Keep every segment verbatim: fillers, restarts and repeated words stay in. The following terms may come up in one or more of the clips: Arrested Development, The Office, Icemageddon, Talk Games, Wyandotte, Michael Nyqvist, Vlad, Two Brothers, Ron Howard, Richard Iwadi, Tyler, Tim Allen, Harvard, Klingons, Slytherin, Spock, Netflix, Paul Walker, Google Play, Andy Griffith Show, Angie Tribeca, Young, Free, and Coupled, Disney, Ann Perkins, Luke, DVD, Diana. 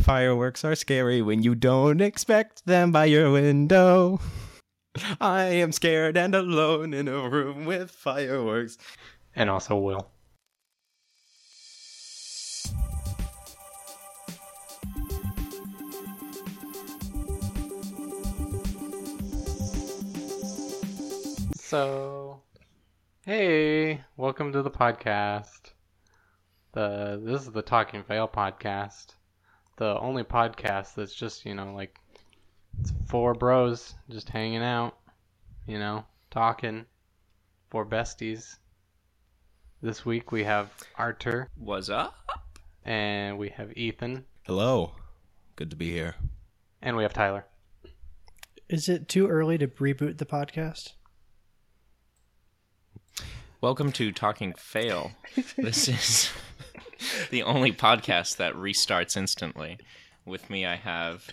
fireworks are scary when you don't expect them by your window. I am scared and alone in a room with fireworks. And also Will. So, hey, welcome to the podcast. The This is the Talking Fail podcast. The only podcast that's just, you know, like, it's four bros just hanging out, you know, talking. Four besties. This week we have Artur. What's up? And we have Ethan. Hello. Good to be here. And we have Tyler. Is it too early to reboot the podcast? Welcome to Talking Fail. This is the only podcast that restarts instantly. With me, I have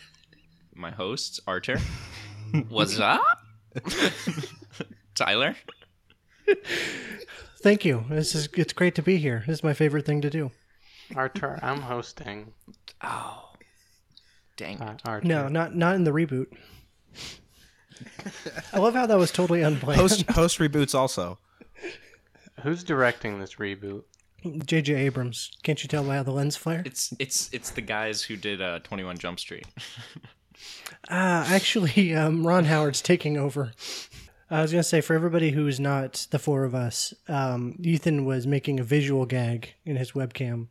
my hosts, Artur. What's up? Tyler. Thank you. This is it's great to be here. This is my favorite thing to do. Artur, I'm hosting. Oh, dang it! Uh, no, not not in the reboot. I love how that was totally unplanned. Host, host reboots also. Who's directing this reboot? J J. Abrams. Can't you tell by the lens flare? It's it's it's the guys who did uh, twenty-one Jump Street. Ah, uh, actually, um, Ron Howard's taking over. I was going to say, for everybody who's not the four of us, um, Ethan was making a visual gag in his webcam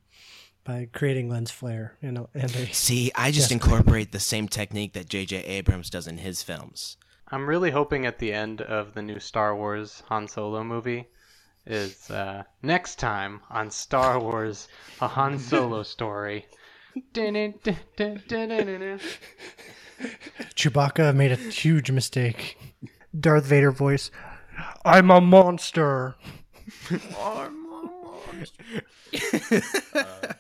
by creating lens flare. And a, and a See, I just incorporate the same technique that J J. Abrams does in his films. I'm really hoping at the end of the new Star Wars Han Solo movie is uh, next time on Star Wars, a Han Solo story. Chewbacca made a huge mistake. Darth Vader voice. I'm a monster. I'm a monster. uh,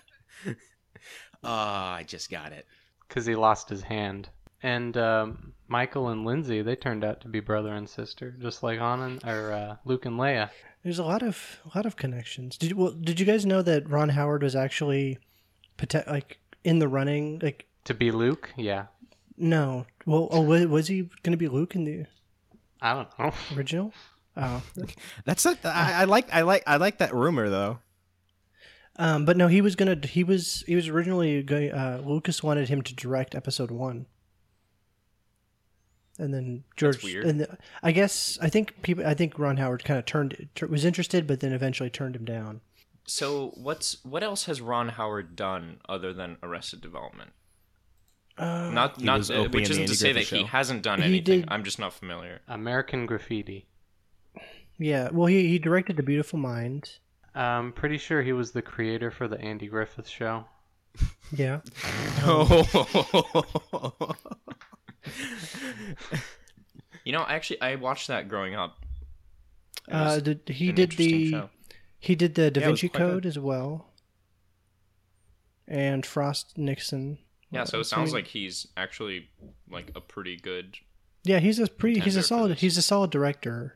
oh, I just got it. Because he lost his hand. And um, Michael and Lindsay, they turned out to be brother and sister, just like Han and, or uh, Luke and Leia. There's a lot of a lot of connections. Did well? Did you guys know that Ron Howard was actually, like, in the running, like to be Luke? Yeah. No. Well, oh, was he going to be Luke in the? I don't know. Original. Oh, that's a, I, I like I like I like that rumor though. Um, but no, he was gonna. He was he was originally going. Uh, Lucas wanted him to direct episode one. And then George, and the, I guess I think people, I think Ron Howard kind of turned was interested, but then eventually turned him down. So what's what else has Ron Howard done other than Arrested Development? Uh, not not uh, which isn't to say that he hasn't done anything. I'm just not familiar. American Graffiti. Yeah, well, he he directed The Beautiful Mind. I'm pretty sure he was the creator for the Andy Griffith Show. Yeah. Oh. You know, actually, I watched that growing up. Uh, did, he did the show. He did the Da yeah, Vinci Code good. As well, and Frost Nixon. Yeah, so it sounds so he, like he's actually like a pretty good. Yeah, he's a pretty he's a solid he's a solid director.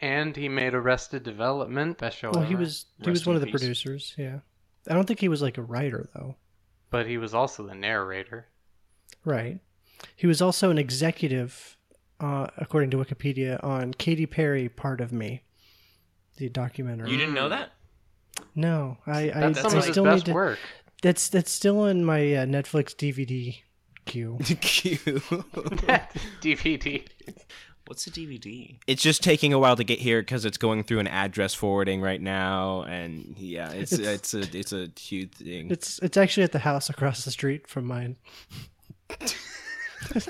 And he made Arrested Development. Best show well, ever. he was he Rest was one of the peace. producers. Yeah, I don't think he was like a writer though. But he was also the narrator. Right. He was also an executive, uh, according to Wikipedia, on Katy Perry, Part of Me, the documentary. You didn't know that? No, I. I that's some I of his best to, work. That's that's still in my uh, Netflix D V D queue. Queue. D V D. What's a D V D? It's just taking a while to get here because it's going through an address forwarding right now, and yeah, it's it's, it's a it's a huge thing. It's it's actually at the house across the street from mine. It's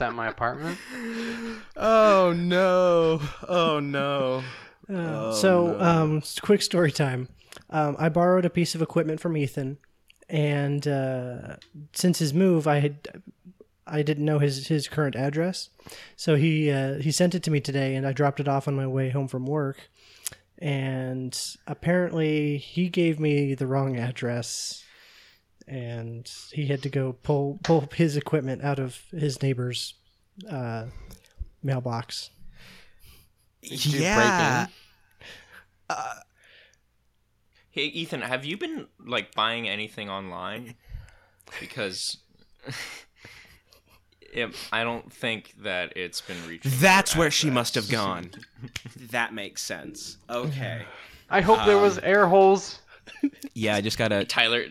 at my apartment. Oh no! Oh no! Uh, oh, so, no. um, quick story time. Um, I borrowed a piece of equipment from Ethan, and uh, since his move, I had I didn't know his, his current address, so he uh, he sent it to me today, and I dropped it off on my way home from work, and apparently he gave me the wrong address. And he had to go pull pull his equipment out of his neighbor's uh, mailbox. Did yeah. You break in? Uh, Hey, Ethan, have you been, like, buying anything online? Because it, I don't think that it's been reaching. That's where she must have gone. That makes sense. Okay. I hope um, there was air holes. Yeah, I just gotta... Tyler...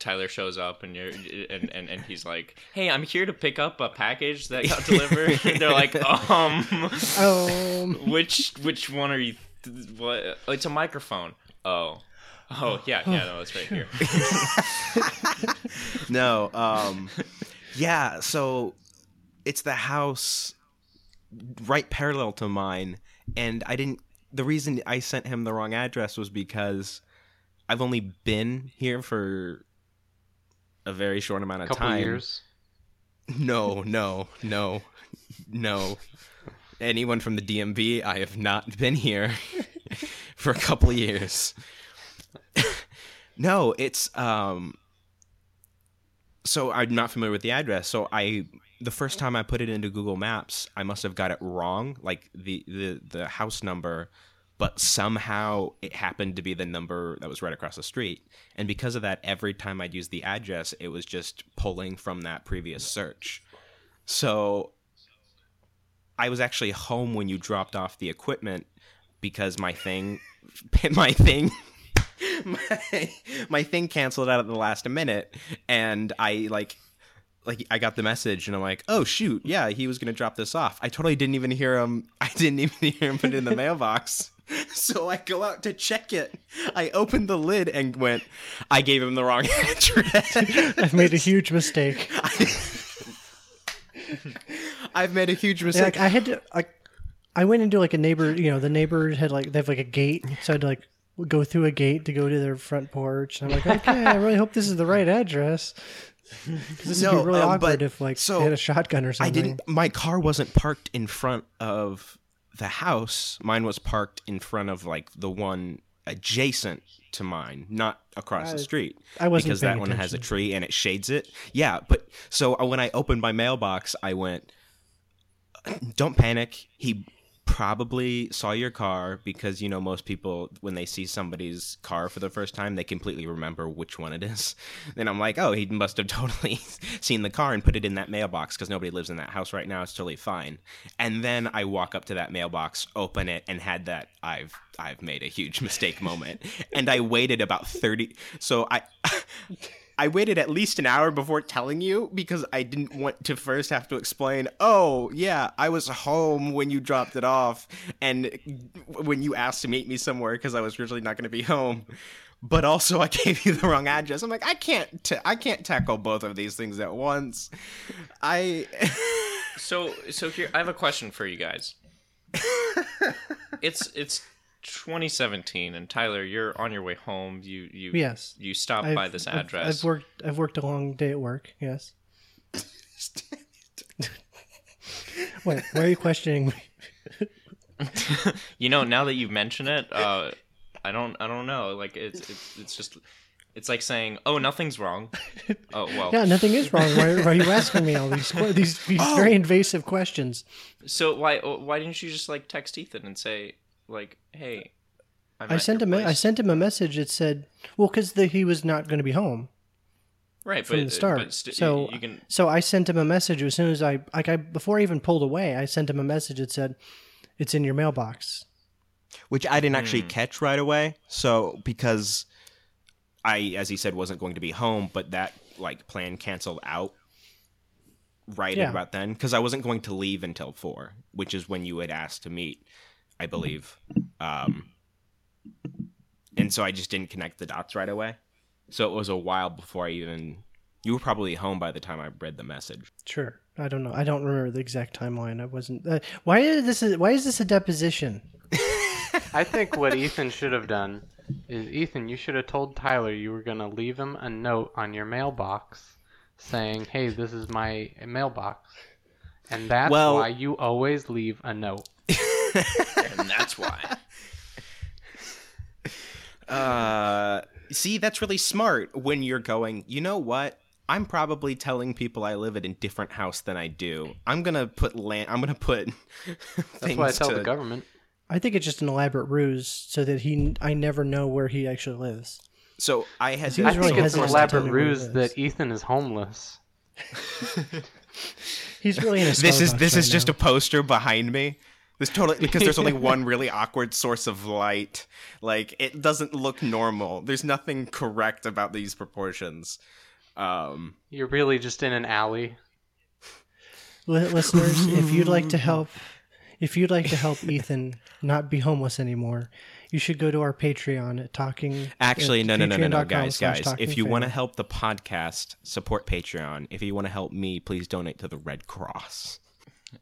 Tyler shows up and you're and, and, and he's like, "Hey, I'm here to pick up a package that got delivered." And they're like, um, um, which which one are you? Th- what? Oh, it's a microphone. Oh, oh yeah, yeah, no, it's right here. No, um, yeah. So it's the house right parallel to mine, and I didn't. The reason I sent him the wrong address was because I've only been here for a very short amount of Couple time. Years. No, no, no, no. Anyone from the D M V, I have not been here for a couple of years. No, it's um. So I'm not familiar with the address. So I, the first time I put it into Google Maps, I must have got it wrong, like the the, the house number. But somehow it happened to be the number that was right across the street. And because of that, every time I'd use the address, it was just pulling from that previous search. So I was actually home when you dropped off the equipment because my thing, my thing, my, my thing canceled out at the last minute. And I like, like I got the message and I'm like, oh shoot. Yeah. He was going to drop this off. I totally didn't even hear him. I didn't even hear him put it in the mailbox. So I go out to check it. I opened the lid and went, I gave him the wrong address. I've made a huge mistake. I've made a huge mistake. Yeah, like I had to, I, I went into like a neighbor, you know, the neighbor had like, they have like a gate. So I had to like go through a gate to go to their front porch. And I'm like, okay, I really hope this is the right address. This no, would be really um, awkward if like so they had a shotgun or something. I didn't, my car wasn't parked in front of the house. Mine was parked in front of like the one adjacent to mine, not across I, the street. I wasn't because that one attention. Has a tree and it shades it. Yeah, but so when I opened my mailbox, I went, "Don't panic. He probably saw your car because you know most people when they see somebody's car for the first time, they completely remember which one it is." Then I'm like, "Oh, he must have totally seen the car and put it in that mailbox because nobody lives in that house right now. It's totally fine." And then I walk up to that mailbox, open it, and had that I've I've made a huge mistake moment. And I waited about thirty. So I. I waited at least an hour before telling you because I didn't want to first have to explain, oh, yeah, I was home when you dropped it off and when you asked to meet me somewhere because I was originally not going to be home. But also I gave you the wrong address. I'm like, I can't t- I can't tackle both of these things at once. I So so here I have a question for you guys. It's it's twenty seventeen, and Tyler, you're on your way home. You you yes. you stopped I've, by this address. I've, I've worked. I've worked a long day at work. Yes. Wait, why are you questioning me? You know, now that you mention it, uh, I don't. I don't know. Like it's it's it's just it's like saying, oh, nothing's wrong. Oh well. Yeah, nothing is wrong. Why, why are you asking me all these these these oh! very invasive questions? So why why didn't you just like text Ethan and say, like, hey, I'm I sent him. Place. I sent him a message that said, "Well, because he was not going to be home, right from but, the start." But st- so, you can... so I sent him a message as soon as I like I before I even pulled away. I sent him a message that said, "It's in your mailbox," which I didn't actually mm. catch right away. So because I, as he said, wasn't going to be home, but that like plan canceled out right yeah. about then because I wasn't going to leave until four, which is when you had asked to meet. I believe. Um, and so I just didn't connect the dots right away. So it was a while before I even... You were probably home by the time I read the message. Sure. I don't know. I don't remember the exact timeline. I wasn't... Uh, why is this, why is this a deposition? I think what Ethan should have done is, Ethan, you should have told Tyler you were going to leave him a note on your mailbox saying, hey, this is my mailbox. And that's well, why you always leave a note. And that's why. Uh, see, that's really smart when you're going, you know what? I'm probably telling people I live at a different house than I do. I'm going to put land. I'm going to put. That's why I tell to... the government. I think it's just an elaborate ruse so that he, I never know where he actually lives. So I had. I really think it's an elaborate ruse that Ethan is homeless. He's really in a Starbucks. This is this right is now. Just a poster behind me. This totally because there's only one really awkward source of light. Like it doesn't look normal. There's nothing correct about these proportions. Um, You're really just in an alley. Listeners, if you'd like to help, if you'd like to help Ethan not be homeless anymore, you should go to our Patreon at Talking. Actually, at no, no, no, no, no, guys, guys. If you want to help the podcast, support Patreon. If you want to help me, please donate to the Red Cross.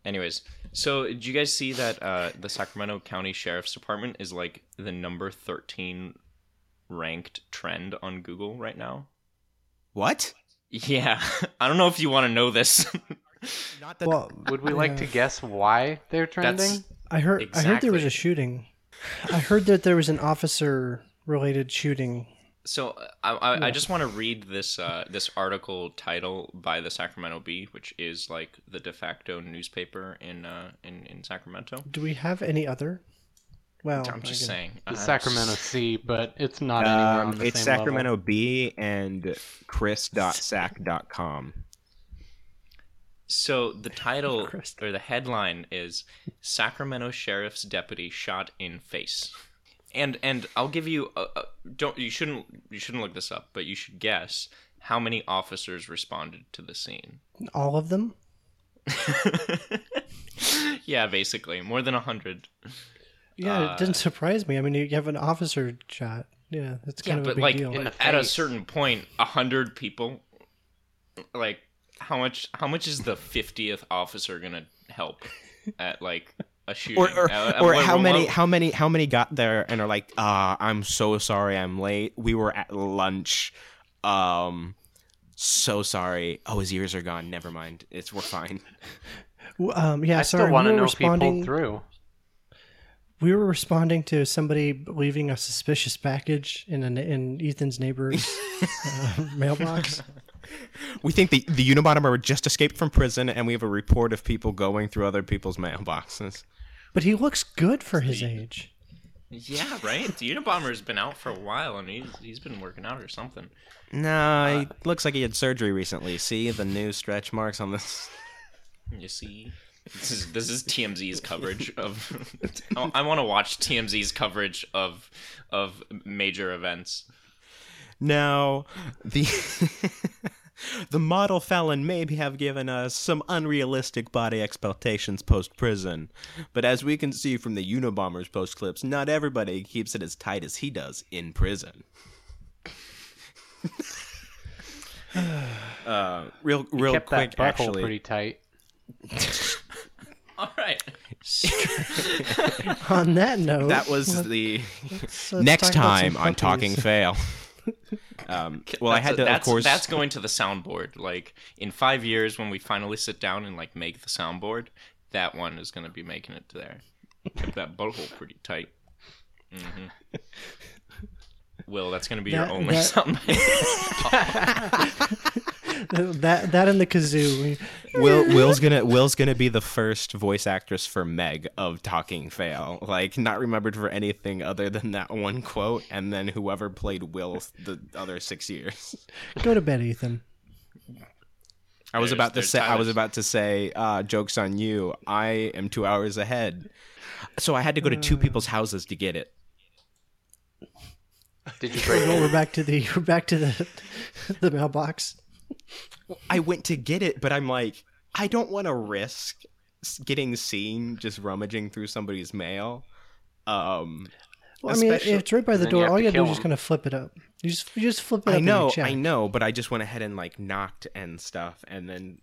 Anyways, so did you guys see that uh, the Sacramento County Sheriff's Department is like the number thirteen ranked trend on Google right now? What? Yeah, I don't know if you want to know this. Not that well, would we like yeah. to guess why they're trending? That's I heard. Exactly. I heard there was a shooting. I heard that there was an officer-related shooting. So I, I, yeah. I just want to read this uh, this article title by the Sacramento Bee, which is like the de facto newspaper in uh, in in Sacramento. Do we have any other? Well, I'm just saying the uh, Sacramento C, but it's not um, anywhere on the it's same Sacramento level. B and chris dot sac dot com. So the title or the headline is Sacramento Sheriff's Deputy Shot in Face. And and I'll give you a, a, don't you shouldn't you shouldn't look this up, but you should guess how many officers responded to the scene. All of them? Yeah, basically. More than one hundred. Yeah, uh, it didn't surprise me. I mean, you have an officer shot. Yeah, that's kind yeah, of a but big like, deal. In, at a certain point, one hundred people like How much? How much is the fiftieth officer gonna help at like a shooting? Or, or, a, a or how remote? many? How many? How many got there and are like, uh, I'm so sorry, I'm late. We were at lunch. Um, so sorry. Oh, his ears are gone. Never mind. It's we're fine. Um, yeah, I sorry. still want to we know people through. We were responding to somebody leaving a suspicious package in an, in Ethan's neighbor's uh, mailbox. We think the, the Unabomber just escaped from prison, and we have a report of people going through other people's mailboxes. But he looks good for his age. Yeah, right? The Unabomber's been out for a while, and he's, he's been working out or something. No, uh, he looks like he had surgery recently. See the new stretch marks on this? You see? This is, this is T M Z's coverage of... I want to watch T M Z's coverage of of major events. Now, the the model felon may have given us some unrealistic body expectations post-prison, but as we can see from the Unabomber's post clips, not everybody keeps it as tight as he does in prison. uh, real, real kept quick, that butthole actually. Pretty tight. All right. On that note, that was let's, the let's, let's next time on Talking Fail. Um, well, that's I had to, a, of course. That's going to the soundboard. Like in five years, when we finally sit down and like make the soundboard, that one is going to be making it to there. Keep that butthole pretty tight. Mm-hmm. Will, that's going to be that, your only that... soundboard. that that and the kazoo. Will Will's gonna Will's gonna be the first voice actress for Meg of Talking Fail. Like not remembered for anything other than that one quote, and then whoever played Will the other six years. Go to bed, Ethan. I was there's, about to say. Tyler's. I was about to say. Uh, jokes on you. I am two hours ahead, so I had to go to two people's houses to get it. Did you break well, it? We're back to the we're back to the the mailbox. I went to get it, but I'm like, I don't want to risk getting seen just rummaging through somebody's mail. Um, well, I mean, if it's right by the door, all you gotta do is just kind of flip it up. You just you just flip it up. I know, and I know, but I just went ahead and like knocked and stuff, and then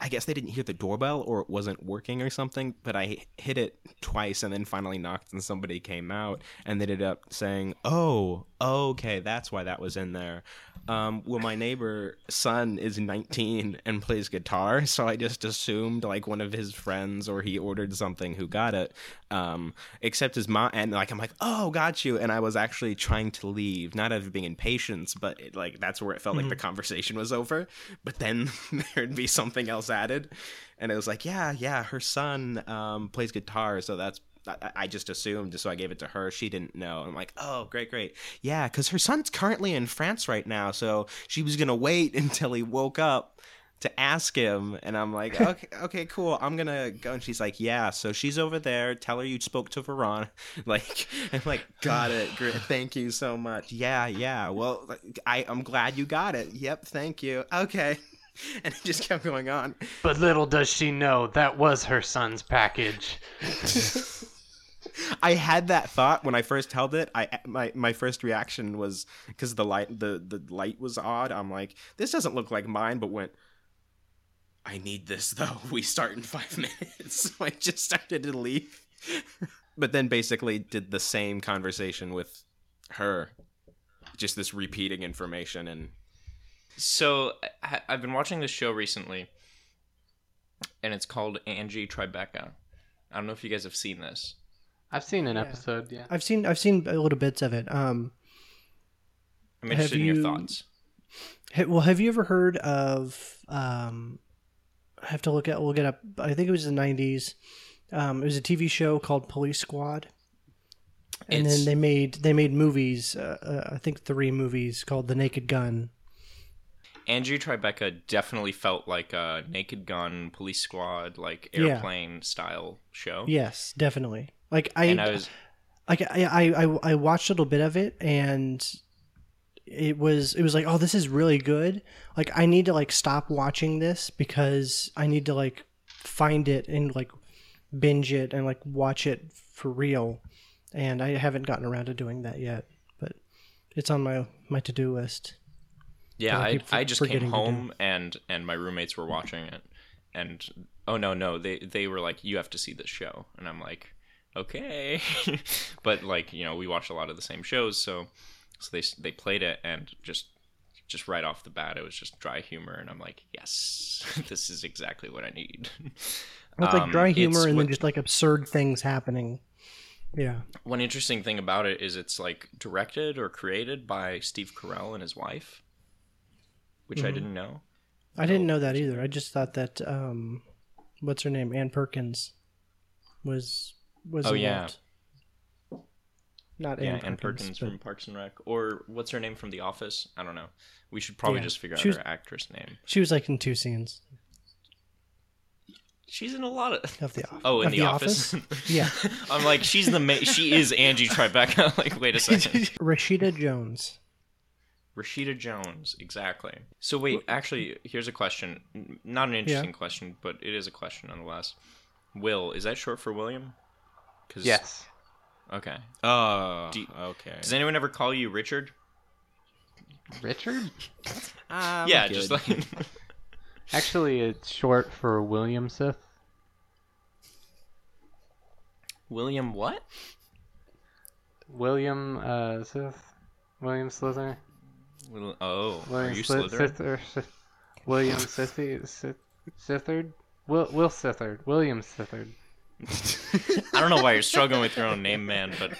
I guess they didn't hear the doorbell or it wasn't working or something, but I hit it twice and then finally knocked and somebody came out and they ended up saying, oh, okay, that's why that was in there. Um, well, my neighbor's son is nineteen and plays guitar, so I just assumed like one of his friends or he ordered something who got it. Um, except his mom, and like I'm like, oh, got you. And I was actually trying to leave, not out of being impatient, but it, like that's where it felt mm-hmm. like the conversation was over. But then there'd be something else added, and it was like, yeah, yeah, her son um, plays guitar, so that's. I just assumed, so I gave it to her. She didn't know. I'm like, oh, great, great. Yeah, because her son's currently in France right now, so she was going to wait until he woke up to ask him. And I'm like, okay, okay, cool. I'm going to go. And she's like, yeah, so she's over there. Tell her you spoke to Veron. Like, I'm like, got it. Great. Thank you so much. Yeah, yeah. Well, I, I'm glad you got it. Yep, thank you. Okay. And it just kept going on. But little does she know, that was her son's package. I had that thought when I first held it. I my, my first reaction was, because the light the, the light was odd, I'm like, this doesn't look like mine, but went, I need this, though. We start in five minutes. So I just started to leave. But then basically did the same conversation with her. Just this repeating information. And So I, I've been watching this show recently, and it's called Angie Tribeca. I don't know if you guys have seen this. I've seen an yeah. episode, yeah. I've seen I've seen little bits of it. Um, I'm interested in you, your thoughts. Ha, well, have you ever heard of? Um, I have to look at. We'll get up. I think it was the nineties. Um, it was a T V show called Police Squad, and it's, then they made they made movies. Uh, uh, I think three movies called The Naked Gun. Angie Tribeca definitely felt like a Naked Gun, Police Squad, like airplane yeah. style show. Yes, definitely. Like I, and I was... like I, I, I watched a little bit of it, and it was it was like, oh, this is really good. Like I need to like stop watching this because I need to like find it and like binge it and like watch it for real. And I haven't gotten around to doing that yet, but it's on my my to do list. Yeah, I, I, I just came home and, and my roommates were watching it, and oh no no they they were like, you have to see this show, and I'm like, okay. But like, you know, we watch a lot of the same shows, so so they they played it, and just just right off the bat it was just dry humor, and I'm like, yes, this is exactly what I need. Well, it's um, like dry humor and what, then just like absurd things happening. Yeah. One interesting thing about it is it's like directed or created by Steve Carell and his wife. Which mm-hmm. I didn't know. I didn't know that either. I just thought that, um, what's her name, Ann Perkins, was was oh, involved. Yeah. Not Ann yeah, Perkins. Ann Perkins but... from Parks and Rec, or what's her name from The Office? I don't know. We should probably yeah. just figure she out was... her actress name. She was like in two scenes. She's in a lot of, of the office. Oh, in of the, the office. office? Yeah. I'm like, she's the ma- she is Angie Tribeca. Like, wait a second. Rashida Jones. Rashida Jones, exactly. So wait, actually, here's a question. Not an interesting yeah. question, but it is a question nonetheless. Will, is that short for William? 'Cause... Yes. Okay. Oh, Do you... okay. Does anyone ever call you Richard? Richard? uh, yeah, just like... Actually, it's short for William Sith. William what? William uh, Sith. William Slytherin. Little, oh, William are you Sli- Slytherin? Sithir, William Sithir, Sith, Sithard? Will, Will Sithard. William Sithard. I don't know why you're struggling with your own name, man, but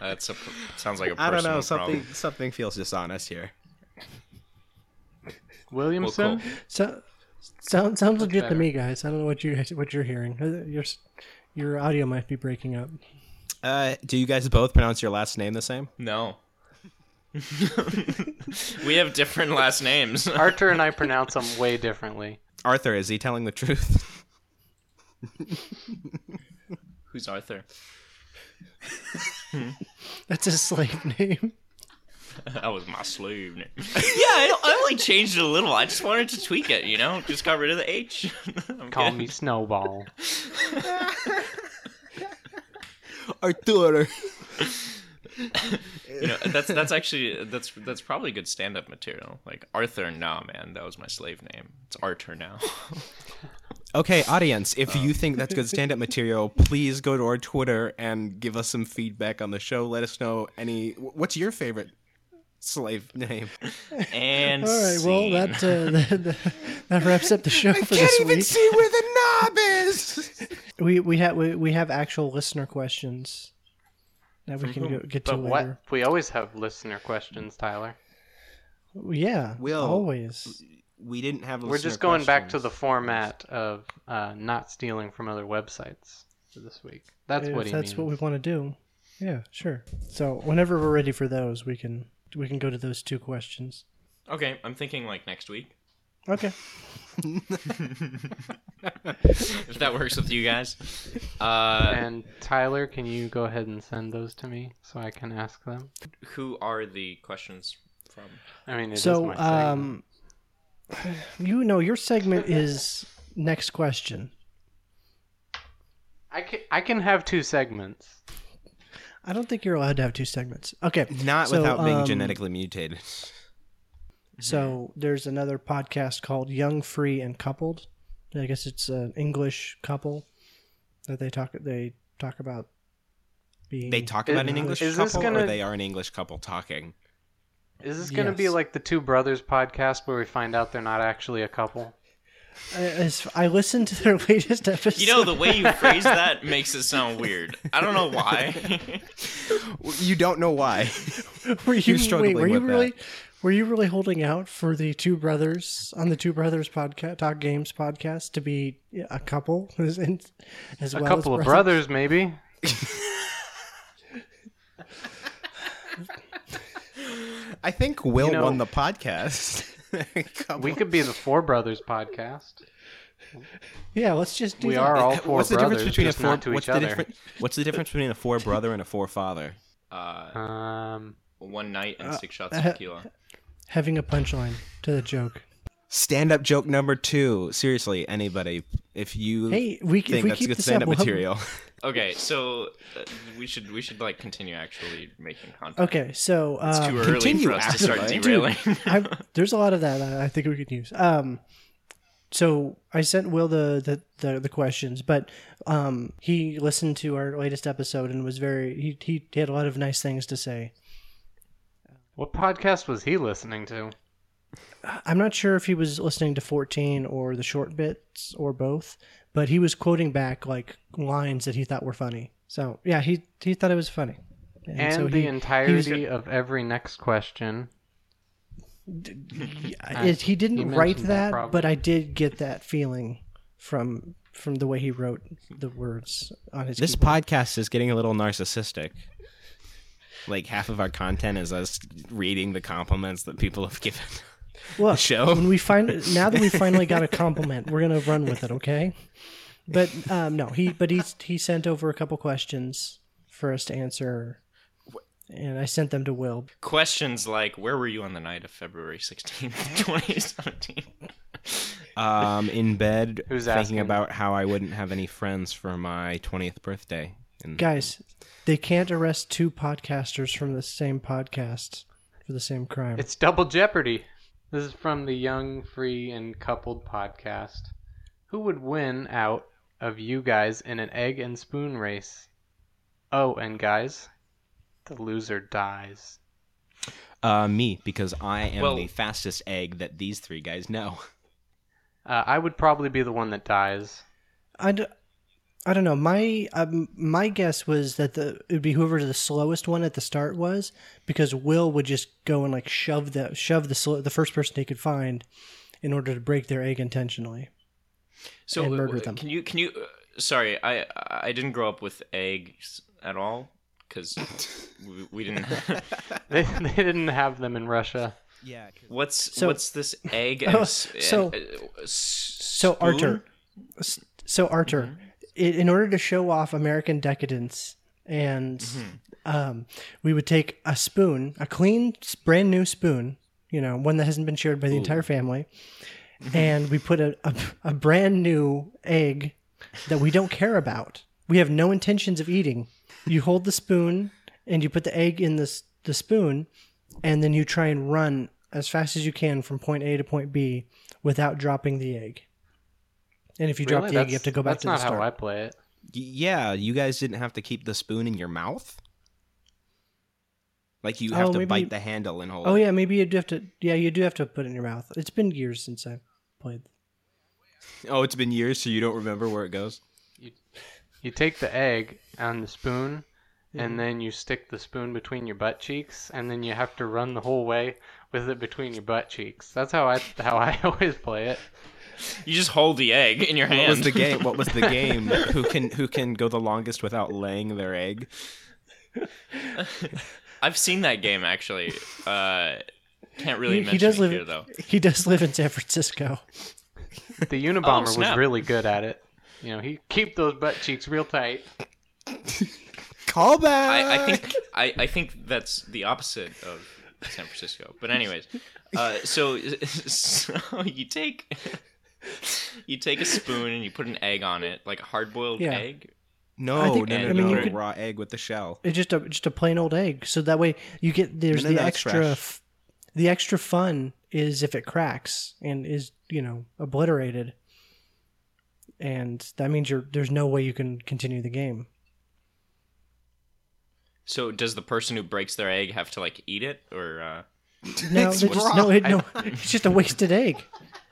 that sounds like a personal problem. I don't know, something problem. something feels dishonest here. Williamson? Well, cool. so, so, sounds legit to me, guys. I don't know what, you, what you're hearing. Your, your audio might be breaking up. Uh, do you guys both pronounce your last name the same? No. We have different last names. Artur and I pronounce them way differently. Artur, is he telling the truth? Who's Artur? That's his slave name. That was my slave name. Yeah, I, I only changed it a little. I just wanted to tweak it, you know? Just got rid of the H. Call kidding. me Snowball. Artur. You know, that's that's actually that's that's probably good stand-up material. Like Artur, nah, man, that was my slave name. It's Artur now. Okay, audience, if um. you think that's good stand-up material, please go to our Twitter and give us some feedback on the show. Let us know any. What's your favorite slave name. And all right, scene. Well, that, uh, that that wraps up the show I for this week. I can't even see where the knob is. we we have we, we have actual listener questions. Now we can go, get but to what? Later. We always have listener questions, Tyler. Yeah, Will, always. We didn't have. We're just going questions. back to the format of uh, not stealing from other websites for this week. That's if what he that's means. That's what we want to do. Yeah, sure. So whenever we're ready for those, we can we can go to those two questions. Okay, I'm thinking like next week. Okay. If that works with you guys. Uh, and Tyler, can you go ahead and send those to me so I can ask them? Who are the questions from? I mean, it so, is my um, segment. You know, your segment is next question. I can, I can have two segments. I don't think you're allowed to have two segments. Okay. Not so, without being um, genetically mutated. So there's another podcast called Young, Free, and Coupled. I guess it's an English couple that they talk They talk about being... They talk about an English couple gonna, or they are an English couple talking? Is this going to yes. be like the Two Brothers podcast where we find out they're not actually a couple? I, I listened to their latest episode. You know, the way you phrase that makes it sound weird. I don't know why. You don't know why. Were you, You're struggling wait, were with you really, that. Were you really holding out for the Two Brothers on the Two Brothers podcast, Talk Games podcast, to be a couple as, as well? A couple as of brothers, brothers maybe. I think Will you know, won the podcast. We could be the Four Brothers podcast. Yeah, let's just do we that. Are all four what's the brothers, difference between a four, to what's each the other. What's the difference between a four brother and a four father? Uh, um, one night and six uh, shots of tequila. Having a punchline to the joke. Stand-up joke number two. Seriously, anybody, if you hey, we, think if we that's keep good stand-up up, material. We'll... Okay, so uh, we should we should like continue actually making content. Okay, so uh, it's too early continue for us after, to start right? derailing. Dude, there's a lot of that I think we could use. Um, so I sent Will the the, the, the questions, but um, he listened to our latest episode and was very he, he he had a lot of nice things to say. What podcast was he listening to? I'm not sure if he was listening to fourteen or the short bits or both, but he was quoting back like lines that he thought were funny. So yeah, he he thought it was funny. And, and so the he, entirety he was, of every next question. D- I, it, he didn't he write that, that but I did get that feeling from from the way he wrote the words on his. This keyboard. Podcast is getting a little narcissistic. Like half of our content is us reading the compliments that people have given. Look, show. when we find now that we finally got a compliment, we're gonna run with it, okay? But um, no, he but he he sent over a couple questions for us to answer, and I sent them to Will. Questions like, "Where were you on the night of February sixteenth, twenty seventeen?" Um, in bed, Who's thinking asking? about how I wouldn't have any friends for my twentieth birthday. And... Guys, they can't arrest two podcasters from the same podcast for the same crime. It's double jeopardy. This is from the Young, Free, and Coupled podcast. Who would win out of you guys in an egg and spoon race? Oh, and guys, the loser dies. Uh, me, because I am well, the fastest egg that these three guys know. Uh, I would probably be the one that dies. I'd, I don't know. My um, my guess was that the it would be whoever the slowest one at the start was, because Will would just go and like shove the shove the slow, the first person he could find in order to break their egg intentionally. So and murder them. Can you can you? Uh, sorry, I I didn't grow up with eggs at all because we, we didn't have, they they didn't have them in Russia. Yeah. What's so, what's this egg? And, oh, so and, uh, so Artur, so Artur. Mm-hmm. In order to show off American decadence, and mm-hmm. um, we would take a spoon, a clean, brand new spoon, you know, one that hasn't been shared by the Ooh. entire family, mm-hmm. and we put a, a, a brand new egg that we don't care about. We have no intentions of eating. You hold the spoon, and you put the egg in the, the spoon, and then you try and run as fast as you can from point A to point B without dropping the egg. And if you really? drop the that's, egg, you have to go back to the start. That's not how I play it. Yeah, you guys didn't have to keep the spoon in your mouth? Like you have oh, to maybe, bite the handle and hold oh, it. Oh, yeah, maybe you do have to... Yeah, you do have to put it in your mouth. It's been years since I've played. Oh, it's been years, so you don't remember where it goes? You, you take the egg on the spoon, yeah. and then you stick the spoon between your butt cheeks, and then you have to run the whole way with it between your butt cheeks. That's how I how I always play it. You just hold the egg in your hand. What was the game? What was the game? who can who can go the longest without laying their egg? I've seen that game, actually. Uh, can't really he, mention he does it live, here, though. He does live in San Francisco. The Unabomber oh, was really good at it. You know, he keep those butt cheeks real tight. Call back! I, I, think, I, I think that's the opposite of San Francisco. But anyways, uh, so, so you take you take a spoon and you put an egg on it, like a hard-boiled yeah. egg. No, think, no, no, I mean, no, you could, raw egg with the shell. It's just a just a plain old egg. So that way you get there's the extra, f- the extra fun is if it cracks and is you know obliterated, and that means you're there's no way you can continue the game. So does the person who breaks their egg have to like eat it or? Uh... No, it's just, no, it, no, it's just a wasted egg.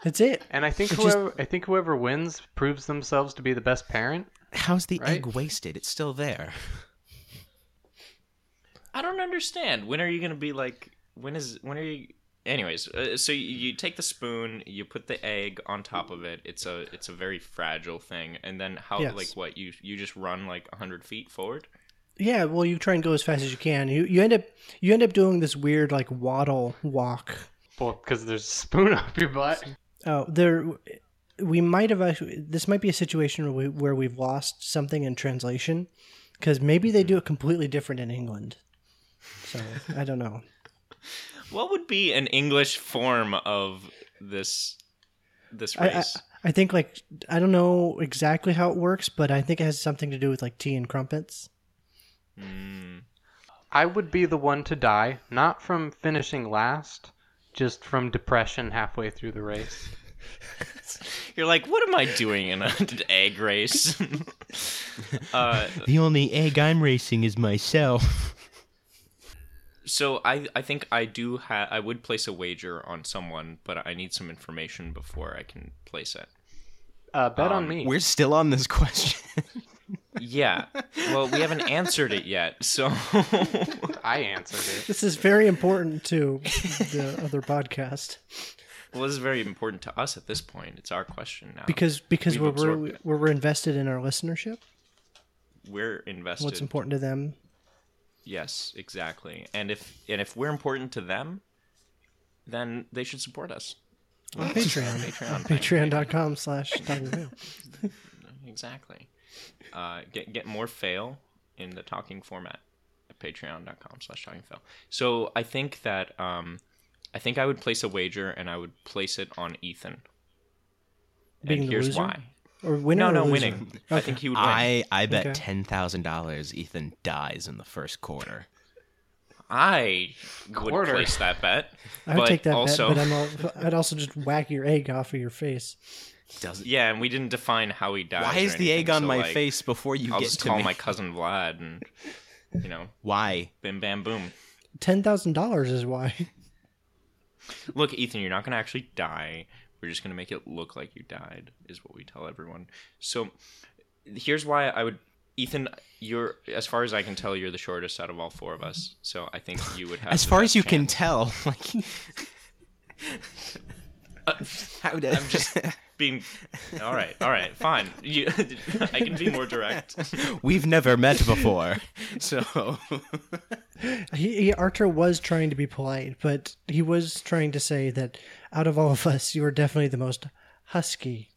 That's it. And I think it's whoever just... I think whoever wins proves themselves to be the best parent. How's the right? egg wasted? It's still there. I don't understand. When are you going to be like, when is, when are you, anyways, uh, so you, you take the spoon, you put the egg on top of it. It's a, it's a very fragile thing. And then how, yes. like what, you, you just run like one hundred feet forward? Yeah, well, you try and go as fast as you can. You, you end up, you end up doing this weird like waddle walk. Well, because there's a spoon up your butt. Oh, there... We might have actually, this might be a situation where, we, where we've lost something in translation because maybe they do it completely different in England. So I don't know. What would be an English form of this, this race? I, I, I think like, I don't know exactly how it works, but I think it has something to do with like tea and crumpets. Mm. I would be the one to die, not from finishing last, just from depression halfway through the race. You're like, what am I doing in an egg race? uh, the only egg I'm racing is myself. So I, I think I do have. I would place a wager on someone, but I need some information before I can place it. Uh, bet um, on me. We're still on this question. Yeah. Well, we haven't answered it yet, so I answered it. This is very important to the other podcast. Well, this is very important to us at this point. It's our question now. Because because we're, we're we're invested in our listenership. We're invested. What's important to them? Yes, exactly. And if and if we're important to them, then they should support us. On Patreon. Patreon. Patreon.com slash Talking Fail. Exactly. Uh, get get more fail in the talking format at patreon.com slash talking fail. So I think that um I think I would place a wager, and I would place it on Ethan. Being and here's loser? Why. Or winning? No, no, or winning. Okay. I think he would win. I, I bet okay. ten thousand dollars Ethan dies in the first quarter. I quarter. would place that bet. I would take that also... bet, but I'm all, I'd also just whack your egg off of your face. Doesn't... Yeah, and we didn't define how he dies. Why is the egg on so, my like, face before you I'll get to I'll just call me. my cousin Vlad and, you know. Why? Bim, bam, boom. ten thousand dollars is why. Look, Ethan, you're not going to actually die. We're just going to make it look like you died, is what we tell everyone. So here's why I would... Ethan, you're, as far as I can tell, you're the shortest out of all four of us. So I think you would have... As far as you chance. can tell. Like... uh, How does... I'm just being... All right, all right, fine. You... I can be more direct. We've never met before, so... He, he, Artur was trying to be polite, but he was trying to say that out of all of us, you were definitely the most husky.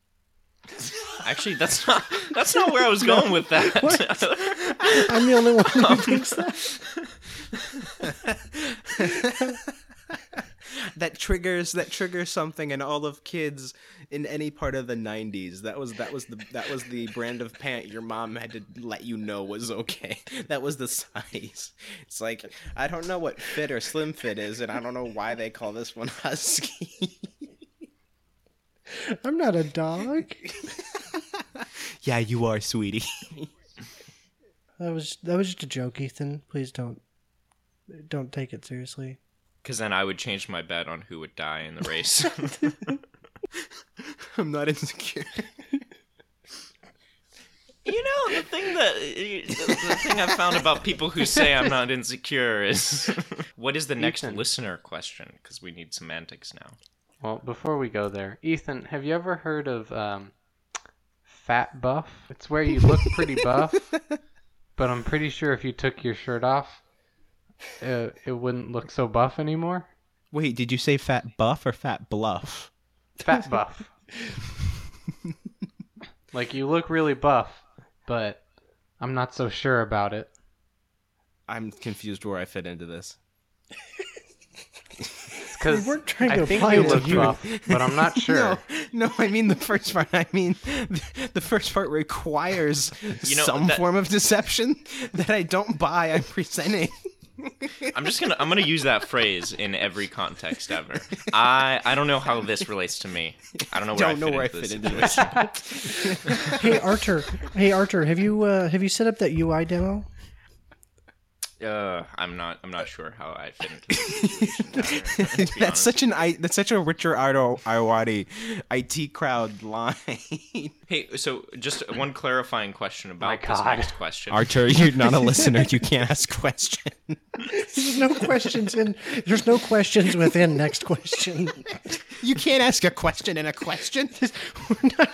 Actually, that's not that's not where I was going no. with that. What? I'm the only one who thinks that. That triggers that triggers something in all of kids in any part of the nineties. That was that was the that was the brand of pant your mom had to let you know was okay. That was the size. It's like I don't know what fit or slim fit is, and I don't know why they call this one husky. I'm not a dog. Yeah, you are, sweetie. That was that was just a joke, Ethan. Please don't don't take it seriously. Because then I would change my bet on who would die in the race. I'm not insecure. You know, the thing that the, the thing I've found about people who say I'm not insecure is, what is the next Ethan. listener question? Because we need semantics now. Well, before we go there, Ethan, have you ever heard of um, fat buff? It's where you look pretty buff, but I'm pretty sure if you took your shirt off, uh, it wouldn't look so buff anymore. Wait, did you say fat buff or fat bluff? Fat buff. Like, you look really buff, but I'm not so sure about it. I'm confused where I fit into this. Because we I think you look you. buff, but I'm not sure. No, no, I mean the first part. I mean the first part requires you know, some that... form of deception that I don't buy. I'm presenting. I'm just gonna I'm gonna use that phrase in every context ever. I I don't know how this relates to me. I don't know where don't I know fit where into I fit this. Into hey Artur, hey Artur, have you uh, have you set up that U I demo? Uh, I'm not I'm not sure how I fit into this situation. That's honest. such an I that's such a Richard Iwadi I T crowd line. Hey, so just one clarifying question about oh this next question. Artur, you're not a listener, you can't ask questions. There's no questions in there's no questions within next question. You can't ask a question in a question. We're not...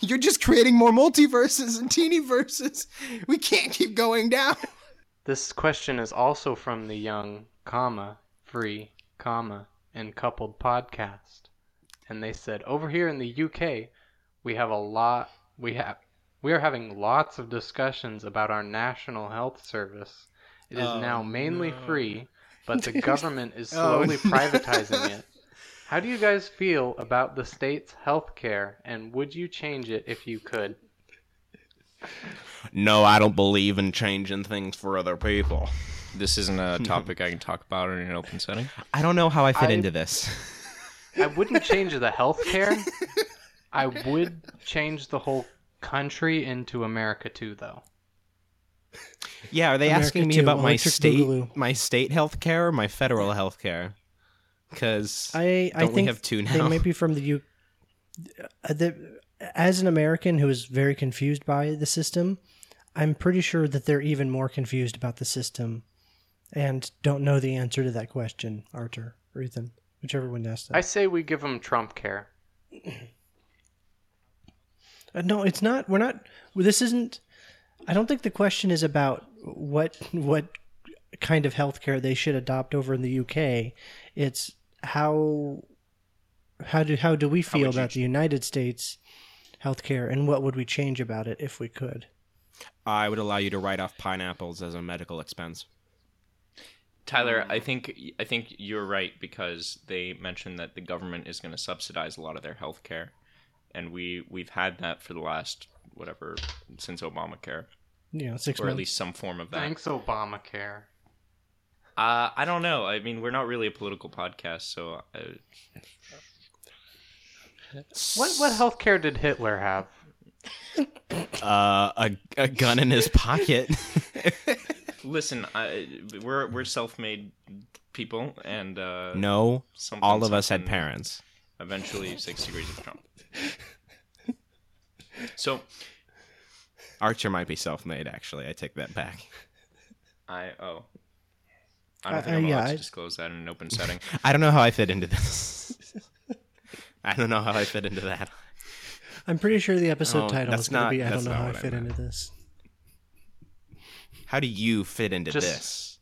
You're just creating more multiverses and teeny verses. We can't keep going down. This question is also from the Young, comma, Free, comma, and Coupled podcast. And they said, over here in the U K, we have a lot, we have, we are having lots of discussions about our national health service. It is oh, now mainly no. free, but the government is slowly oh, privatizing no. it. How do you guys feel about the state's health care, and would you change it if you could? No, I don't believe in changing things for other people. This isn't a topic I can talk about in an open setting. I don't know how I fit I, into this. I wouldn't change the health care. I would change the whole country into America too, though. Yeah, are they America asking me too, about my state, Boogaloo. my state health care or my federal health care? Because I, I think have two now? They might be from the U. Uh, the, as an American who is very confused by the system, I'm pretty sure that they're even more confused about the system and don't know the answer to that question, Artur or Ethan, whichever one asked that. I say we give them Trump care. uh, no, it's not. We're not. This isn't. I don't think the question is about what what kind of healthcare they should adopt over in the U K. It's how how do how do we feel about the United States healthcare, and what would we change about it if we could? I would allow you to write off pineapples as a medical expense. Tyler, I think I think you're right, because they mentioned that the government is going to subsidize a lot of their healthcare, and we we've had that for the last whatever since Obamacare. Yeah, six or months. At least some form of that. Thanks, Obamacare. Uh, I don't know. I mean, we're not really a political podcast, so... I... What what healthcare did Hitler have? Uh, a, a gun in his pocket. Listen, I, we're we're self-made people, and... Uh, no, something, all of us had parents. Eventually, six degrees of Trump. So... Artur might be self-made, actually. I take that back. I, oh... I don't think I'm uh, yeah, allowed to I... disclose that in an open setting. I don't know how I fit into this. I don't know how I fit into that. I'm pretty sure the episode oh, title is going to be I don't know how I fit I into this. How do you fit into just, this?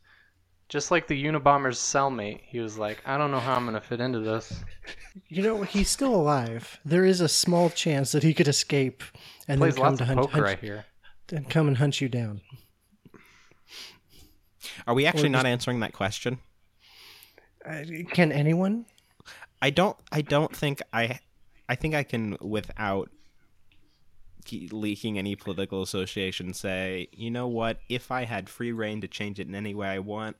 Just like the Unabomber's cellmate, he was like, I don't know how I'm going to fit into this. You know, he's still alive. There is a small chance that he could escape and then come to hunt, hunt, right here. And come and hunt you down. Are we actually not answering that question? Uh, can anyone? I don't. I don't think I. I think I can, without leaking any political association, say, you know what? If I had free reign to change it in any way I want,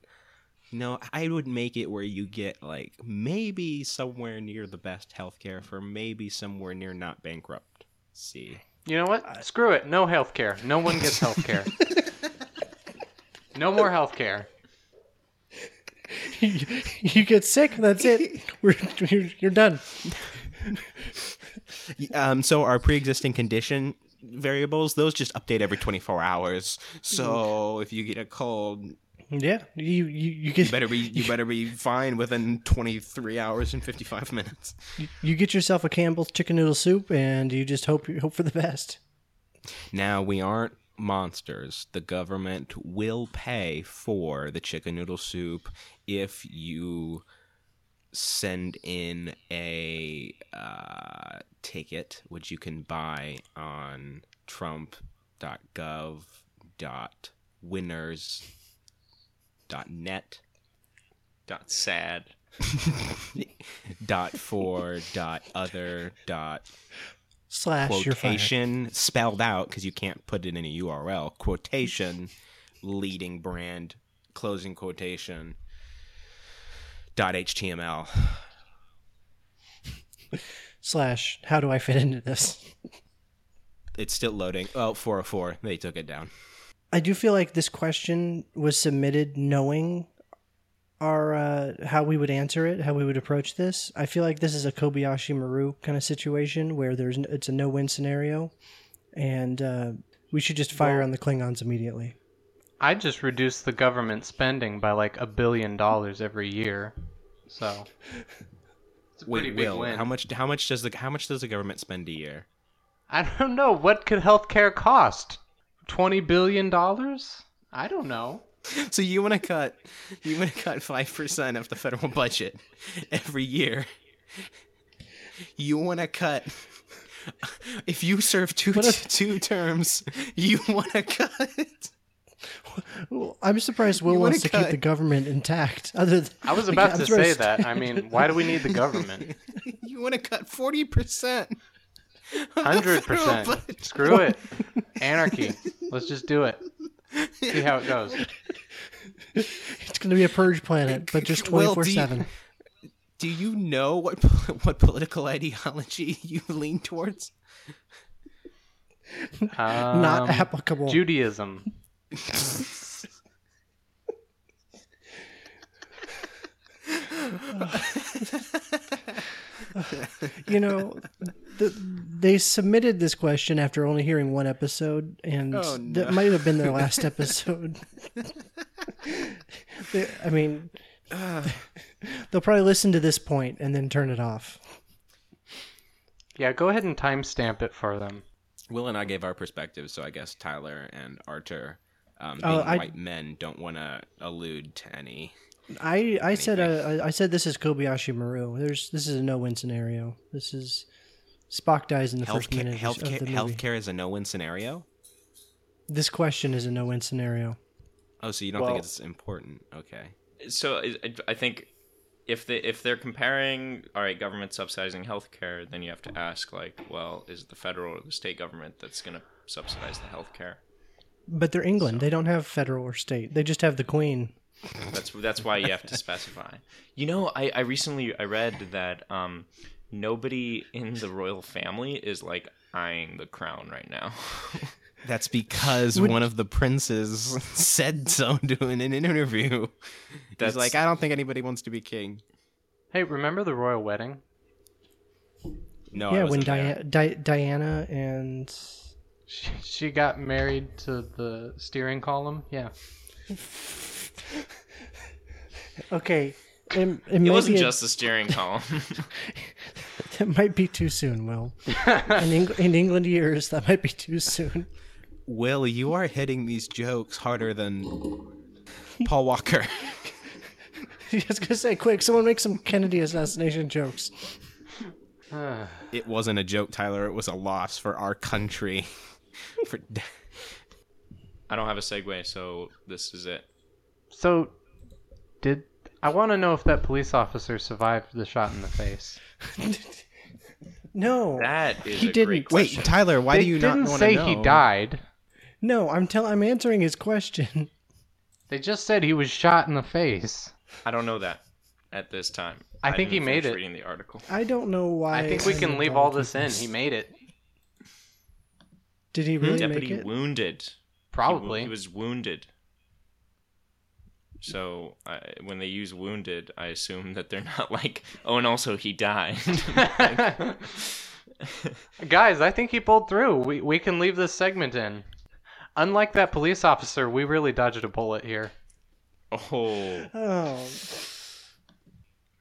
you know, I would make it where you get like maybe somewhere near the best healthcare for maybe somewhere near not bankrupt. See. You know what? Uh, Screw it. No healthcare. No one gets healthcare. No more healthcare. You get sick. That's it. We're, you're, you're done. Um, so our pre-existing condition variables, those just update every twenty-four hours. So if you get a cold, yeah, you you, you get you better be you better be fine within twenty-three hours and fifty-five minutes. You, you get yourself a Campbell's chicken noodle soup, and you just hope you hope for the best. Now, we aren't monsters. The government will pay for the chicken noodle soup if you send in a uh, ticket, which you can buy on trump dot gov dot winners dot net dot sad dot for dot other dot slash quotation, spelled out because you can't put it in a U R L, quotation, leading brand, closing quotation, dot H T M L. Slash, how do I fit into this? It's still loading. Oh, four oh four. They took it down. I do feel like this question was submitted knowing our uh, how we would answer it, how we would approach this. I feel like this is a Kobayashi Maru kind of situation where there's it's a no-win scenario, and uh, we should just fire well, on the Klingons immediately. I just reduce the government spending by like a billion dollars every year, so it's a pretty Wait, big Will, win. How much? How much does the How much does the government spend a year? I don't know. What could healthcare cost? Twenty billion dollars? I don't know. So you want to cut? You want to cut five percent of the federal budget every year? You want to cut? If you serve two if, two terms, you want to cut. Well, I'm surprised Will wants to cut. Keep the government intact. Other than, I was about like, to say that. I mean, why do we need the government? You want to cut forty percent. one hundred percent. Screw it. Anarchy. Let's just do it. See how it goes. It's going to be a purge planet, but just twenty-four seven. Well, do, do you know what what political ideology you lean towards? Um, Not applicable. Judaism. You know, the, they submitted this question after only hearing one episode, and oh, no. that might have been their last episode. they, I mean, uh, they'll probably listen to this point and then turn it off. Yeah, go ahead and timestamp it for them. Will and I gave our perspectives, so I guess Tyler and Artur. Um, being oh, I, white men don't want to allude to any. I, I said uh, I said this is Kobayashi Maru. There's this is a no-win scenario. This is Spock dies in the health first care, minute health of care, the movie. Healthcare is a no-win scenario. This question is a no-win scenario. Oh, so you don't well, think it's important? Okay. So I think if they if they're comparing, all right, government subsidizing healthcare, then you have to ask like, well, is it the federal or the state government that's going to subsidize the healthcare? But they're England. So. They don't have federal or state. They just have the Queen. That's that's why you have to specify. You know, I, I recently I read that um, nobody in the royal family is like eyeing the crown right now. That's because Would... one of the princes said so during an interview. That's He's like, I don't think anybody wants to be king. Hey, remember the royal wedding? No, yeah, I wasn't when Di- Di- Diana and. She, she got married to the steering column? Yeah. Okay. It, it, it wasn't it, just the steering column. That might be too soon, Will. In, Eng- in England years, that might be too soon. Will, you are hitting these jokes harder than Paul Walker. I was going to say, quick, someone make some Kennedy assassination jokes. It wasn't a joke, Tyler. It was a loss for our country. For... I don't have a segue, so this is it. So, did I want to know if that police officer survived the shot in the face? No, that is he a didn't. Great question. Wait, Tyler, why they do you not want to know? They didn't say he died. No, I'm tell. I'm answering his question. They just said he was shot in the face. I don't know that at this time. I, I think he made it. Reading the article. I don't know why. I think we can leave all this in. He made it. Did he really hmm? make Deputy it? Deputy wounded. Probably. He, he was wounded. So I, when they use wounded, I assume that they're not like, oh, and also he died. Like... Guys, I think he pulled through. We we can leave this segment in. Unlike that police officer, we really dodged a bullet here. Oh. Oh.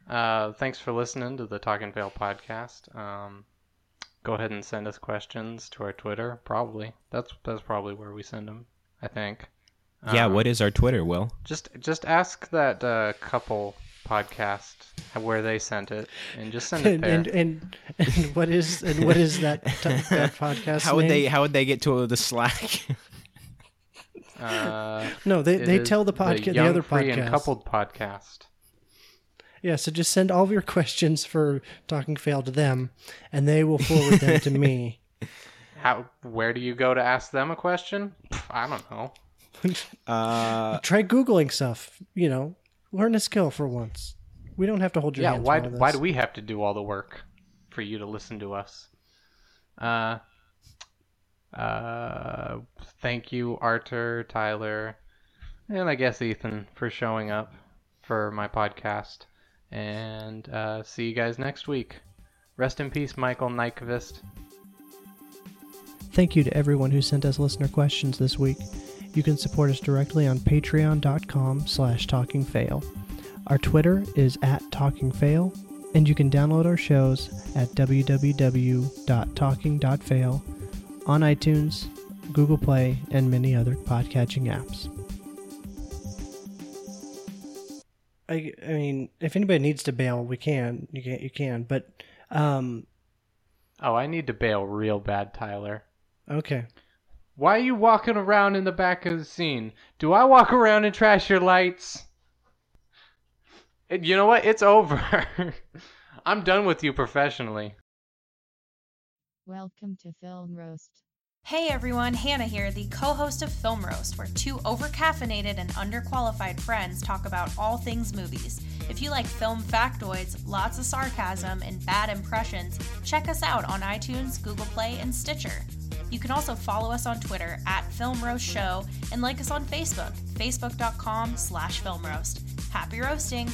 Uh, thanks for listening to the Talking Fail podcast. Um, go ahead and send us questions to our Twitter. Probably that's that's probably where we send them. I think. Yeah, um, what is our Twitter, Will? Just just ask that uh, couple podcast where they sent it, and just send it there. And and, and, and what is and what is that, that podcast? How would name? they how would they get to the Slack? uh, no, they they tell the podcast the, the other podcast. Free and Coupled podcast. Yeah, so just send all of your questions for Talking Fail to them, and they will forward them to me. How? Where do you go to ask them a question? I don't know. Uh, Try Googling stuff, you know. Learn a skill for once. We don't have to hold your yeah, hands. Yeah, why, why do we have to do all the work for you to listen to us? Uh, uh, thank you, Artur, Tyler, and I guess Ethan for showing up for my podcast. And uh, see you guys next week. Rest in peace, Michael Nyqvist. Thank you to everyone who sent us listener questions this week. You can support us directly on patreon.com slash talkingfail. Our Twitter is at talkingfail, and you can download our shows at w w w dot talking dot fail on iTunes, Google Play, and many other podcatching apps. I, I mean, if anybody needs to bail, we can. You can. You can. But, um... oh, I need to bail real bad, Tyler. Okay. Why are you walking around in the back of the scene? Do I walk around and trash your lights? You know what? It's over. I'm done with you professionally. Welcome to Film Roast. Hey everyone, Hannah here, the co-host of Film Roast, where two over-caffeinated and underqualified friends talk about all things movies. If you like film factoids, lots of sarcasm, and bad impressions, check us out on iTunes, Google Play, and Stitcher. You can also follow us on Twitter at Film Roast Show and like us on Facebook, facebook.com slash Film Roast. Happy roasting!